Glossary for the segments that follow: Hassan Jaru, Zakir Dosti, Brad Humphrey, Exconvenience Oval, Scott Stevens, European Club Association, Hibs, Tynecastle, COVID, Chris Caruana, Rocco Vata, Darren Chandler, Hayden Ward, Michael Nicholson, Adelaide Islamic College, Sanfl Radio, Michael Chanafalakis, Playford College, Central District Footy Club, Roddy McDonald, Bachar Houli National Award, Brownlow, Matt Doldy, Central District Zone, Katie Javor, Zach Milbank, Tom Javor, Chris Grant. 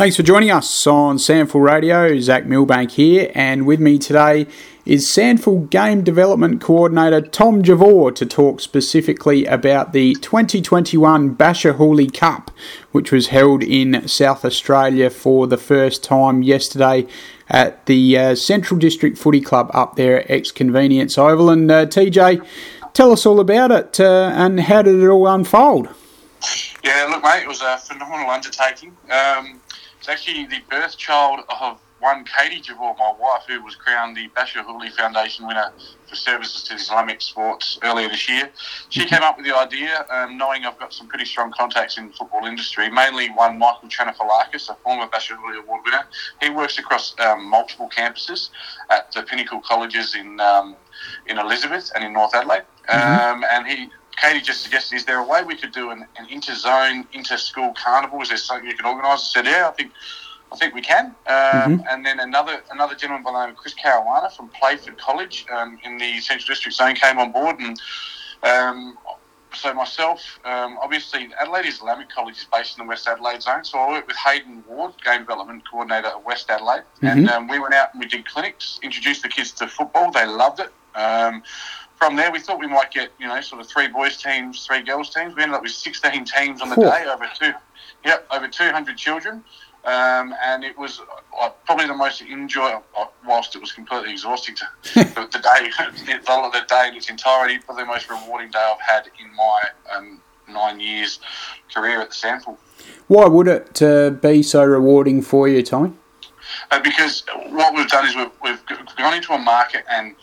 Thanks for joining us on Sanfl Radio. Zach Milbank here, and with me today is Sanfl Game Development Coordinator Tom Javor to talk specifically about the 2021 Bachar Houli Cup, which was held in South Australia for the first time yesterday at the Central District Footy Club up there at Exconvenience Oval. And TJ, tell us all about it and how did it all unfold? Yeah, look, mate, it was a phenomenal undertaking. It's actually the birth child of one Katie Javor, my wife, who was crowned the Bachar Houli Foundation winner for services to Islamic sports earlier this year. She came up with the idea, knowing I've got some pretty strong contacts in the football industry, mainly one Michael Chanafalakis, a former Bachar Houli Award winner. He works across multiple campuses at the Pinnacle Colleges in Elizabeth and in North Adelaide. And Katie just suggested, is there a way we could do an inter-zone, inter-school carnival? Is there something you can organise? I said, yeah, I think we can. And then another gentleman by the name of Chris Caruana from Playford College in the Central District Zone came on board. And so myself, obviously, Adelaide Islamic College is based in the West Adelaide Zone. So I worked with Hayden Ward, Game Development Coordinator at West Adelaide. And we went out and we did clinics, introduced the kids to football. They loved it. From there, we thought we might get, sort of three boys teams, three girls teams. We ended up with 16 teams on the day, over 200 children. And it was probably the most enjoyable, whilst it was completely exhausting, the day in its entirety, probably the most rewarding day I've had in my 9 years career at the Sanfl. Why would it be so rewarding for you, Tommy? Because what we've done is we've gone into a market and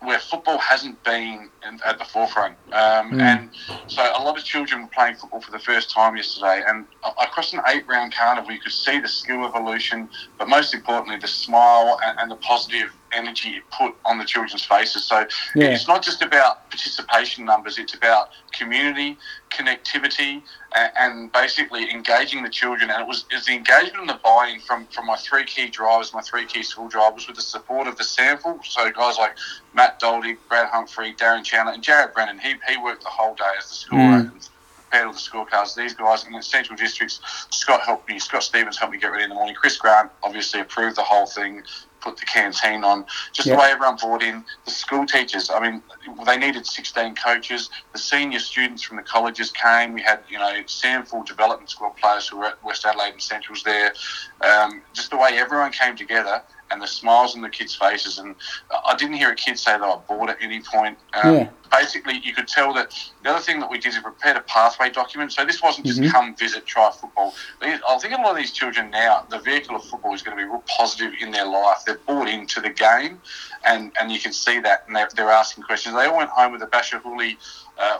where football hasn't been at the forefront. And so a lot of children were playing football for the first time yesterday. And across an 8-round carnival, you could see the skill evolution, but most importantly, the smile and the positive energy it put on the children's faces. So it's not just about participation numbers, it's about community, connectivity, and basically engaging the children. And it was the engagement and the buy-in from my three key drivers, my three key school drivers, with the support of the Sanfl. So guys like Matt Doldy, Brad Humphrey, Darren Chandler and Jared Brennan, he worked the whole day as the school opens. Prepared all the scorecards, these guys in the Central Districts. Scott Stevens helped me get ready in the morning. Chris Grant obviously approved the whole thing, put the canteen on, the way everyone brought in. The school teachers, they needed 16 coaches. The senior students from the colleges came. We had, Sanfl development squad players who were at West Adelaide and Centrals there. Just the way everyone came together and the smiles on the kids' faces. And I didn't hear a kid say they were bored at any point. Basically, you could tell that the other thing that we did is prepared a pathway document. So this wasn't just come visit, try football. I think a lot of these children now, the vehicle of football is going to be real positive in their life. They're bought into the game, and you can see that, and they're asking questions. They all went home with a Bachar Houli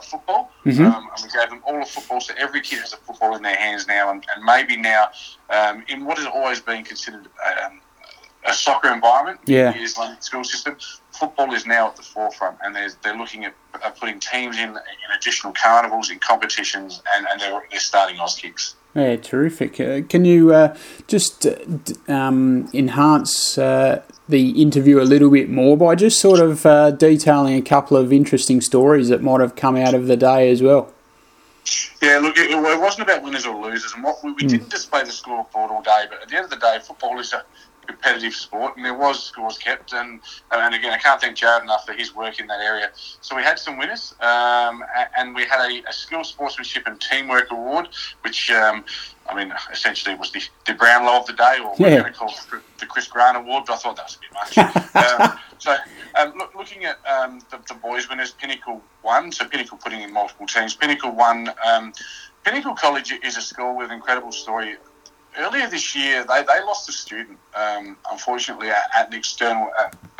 football, and we gave them all a football, so every kid has a football in their hands now, and maybe now in what has always been considered a soccer environment in the Islamic school system, football is now at the forefront, and they're looking at putting teams in additional carnivals, in competitions, and they're starting Auskicks. Yeah, terrific. Can you enhance the interview a little bit more by just sort of detailing a couple of interesting stories that might have come out of the day as well? Yeah, look, it wasn't about winners or losers, and what we didn't display the scoreboard all day, but at the end of the day, football is a competitive sport, and there was scores kept, and again, I can't thank Jared enough for his work in that area. So we had some winners, and we had a skill, sportsmanship and teamwork award, which essentially was the Brownlow of the day, or we're going to call it the Chris Grant Award, but I thought that was a bit much. Looking at the boys winners, Pinnacle won, so Pinnacle putting in multiple teams. Pinnacle won. Pinnacle College is a school with an incredible story. Earlier this year, they lost a student, unfortunately, at an external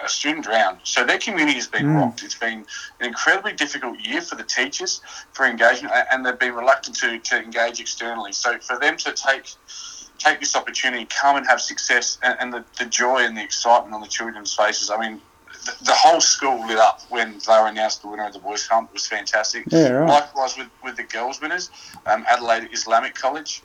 a student round. So their community has been rocked. It's been an incredibly difficult year for the teachers for engagement, and they've been reluctant to engage externally. So for them to take this opportunity, come and have success, and the joy and the excitement on the children's faces, the whole school lit up when they were announced the winner of the boys' comp. It was fantastic. Yeah, right. Likewise with the girls' winners, Adelaide Islamic College.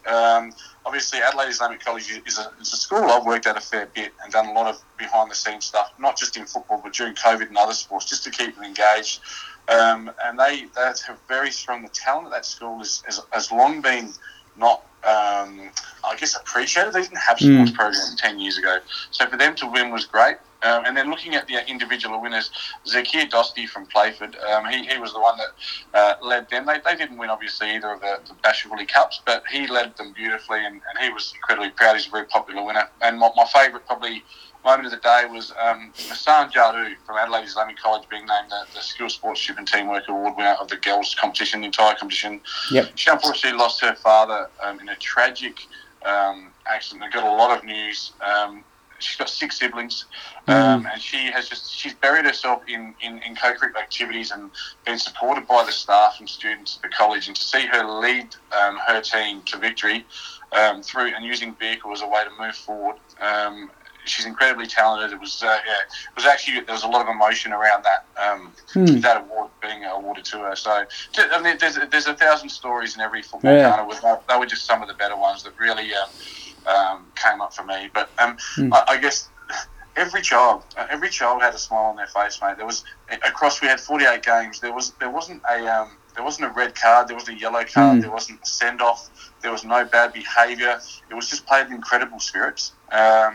Obviously, Adelaide Islamic College is a school I've worked at a fair bit and done a lot of behind-the-scenes stuff, not just in football, but during COVID and other sports, just to keep them engaged. And they have very strong talent at that school has long been not I guess, appreciated. They didn't have sports programs 10 years ago. So for them to win was great. And then looking at the individual winners, Zakir Dosti from Playford, he was the one that led them. They didn't win, obviously, either of the Bachar Houli Cups, but he led them beautifully, and he was incredibly proud. He's a very popular winner. And my favourite, probably, moment of the day was Hassan Jaru from Adelaide Islamic College being named the Skill Sportsmanship and Teamwork Award winner of the girls' competition, the entire competition. Yep. She unfortunately lost her father in a tragic accident. It got a lot of news. She's got six siblings, and she's buried herself in co-curricular activities and been supported by the staff and students at the college. And to see her lead her team to victory through and using vehicle as a way to move forward, she's incredibly talented. It was there was a lot of emotion around that that award being awarded to her. So I mean, there's 1,000 stories in every football tournament. They were just some of the better ones that really came up for me. But I guess every child had a smile on their face, mate. There was across we had 48 games. There wasn't a red card. There wasn't a yellow card. There wasn't a send off. There was no bad behaviour. It was just played in incredible spirits. I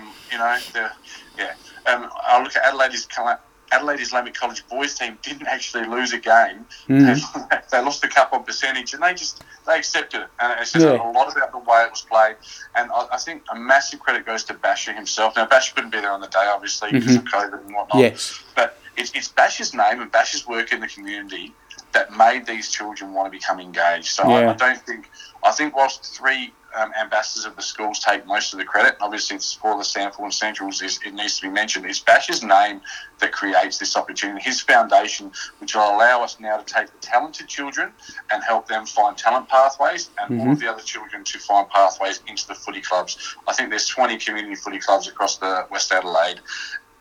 look at Adelaide Islamic College boys team didn't actually lose a game. They lost the cup on percentage, and they accepted it. And it's just a lot about the way it was played. And I think a massive credit goes to Bachar himself. Now, Bachar couldn't be there on the day, obviously, because of COVID and whatnot. Yes. But it's Bachar's name and Bachar's work in the community that made these children want to become engaged. So I think whilst three ambassadors of the schools take most of the credit, obviously it's for the Sanfl and Centrals, it needs to be mentioned. It's Bachar's name that creates this opportunity, his foundation, which will allow us now to take the talented children and help them find talent pathways and all of the other children to find pathways into the footy clubs. I think there's 20 community footy clubs across the West Adelaide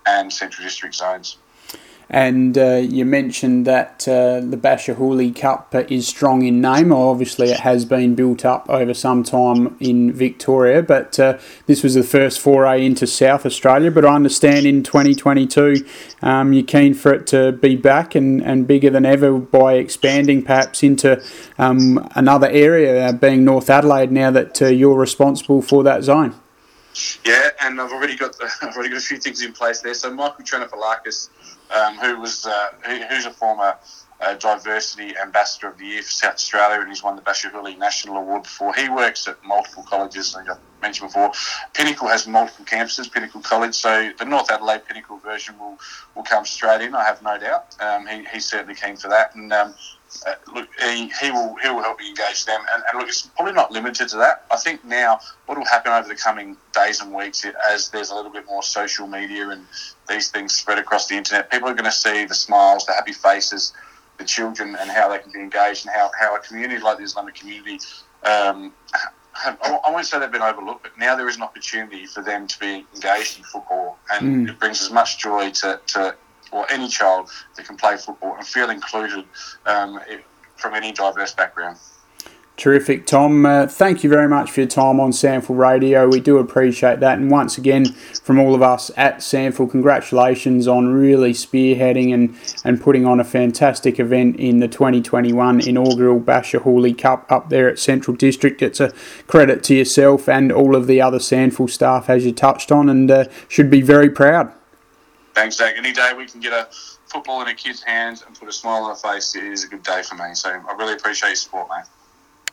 and Central District Zones. And you mentioned that the Bachar Houli Cup is strong in name. Obviously, it has been built up over some time in Victoria, but this was the first foray into South Australia. But I understand in 2022 you're keen for it to be back and bigger than ever by expanding perhaps into another area, being North Adelaide, now that you're responsible for that zone. Yeah, and I've already got a few things in place there. So Michael Chanafalakis, who's a former Diversity Ambassador of the Year for South Australia, and he's won the Bachar Houli National Award before. He works at multiple colleges, like I mentioned before. Pinnacle has multiple campuses, Pinnacle College, so the North Adelaide Pinnacle version will come straight in, I have no doubt. He's certainly keen for that, and he will help you engage them, and look, it's probably not limited to that. I think now what will happen over the coming days and weeks, as there's a little bit more social media and these things spread across the internet, people are going to see the smiles, the happy faces, the children, and how they can be engaged, and how a community like the Islamic community I won't say they've been overlooked, but now there is an opportunity for them to be engaged in football, and it brings as much joy to or any child that can play football and feel included from any diverse background. Terrific, Tom. Thank you very much for your time on Sanfl Radio. We do appreciate that. And once again, from all of us at Sanfl, congratulations on really spearheading and putting on a fantastic event in the 2021 inaugural Bachar Houli Cup up there at Central District. It's a credit to yourself and all of the other Sanfl staff, as you touched on, and should be very proud. Thanks, Zach. Any day we can get a football in a kid's hands and put a smile on their face, it is a good day for me. So I really appreciate your support, mate.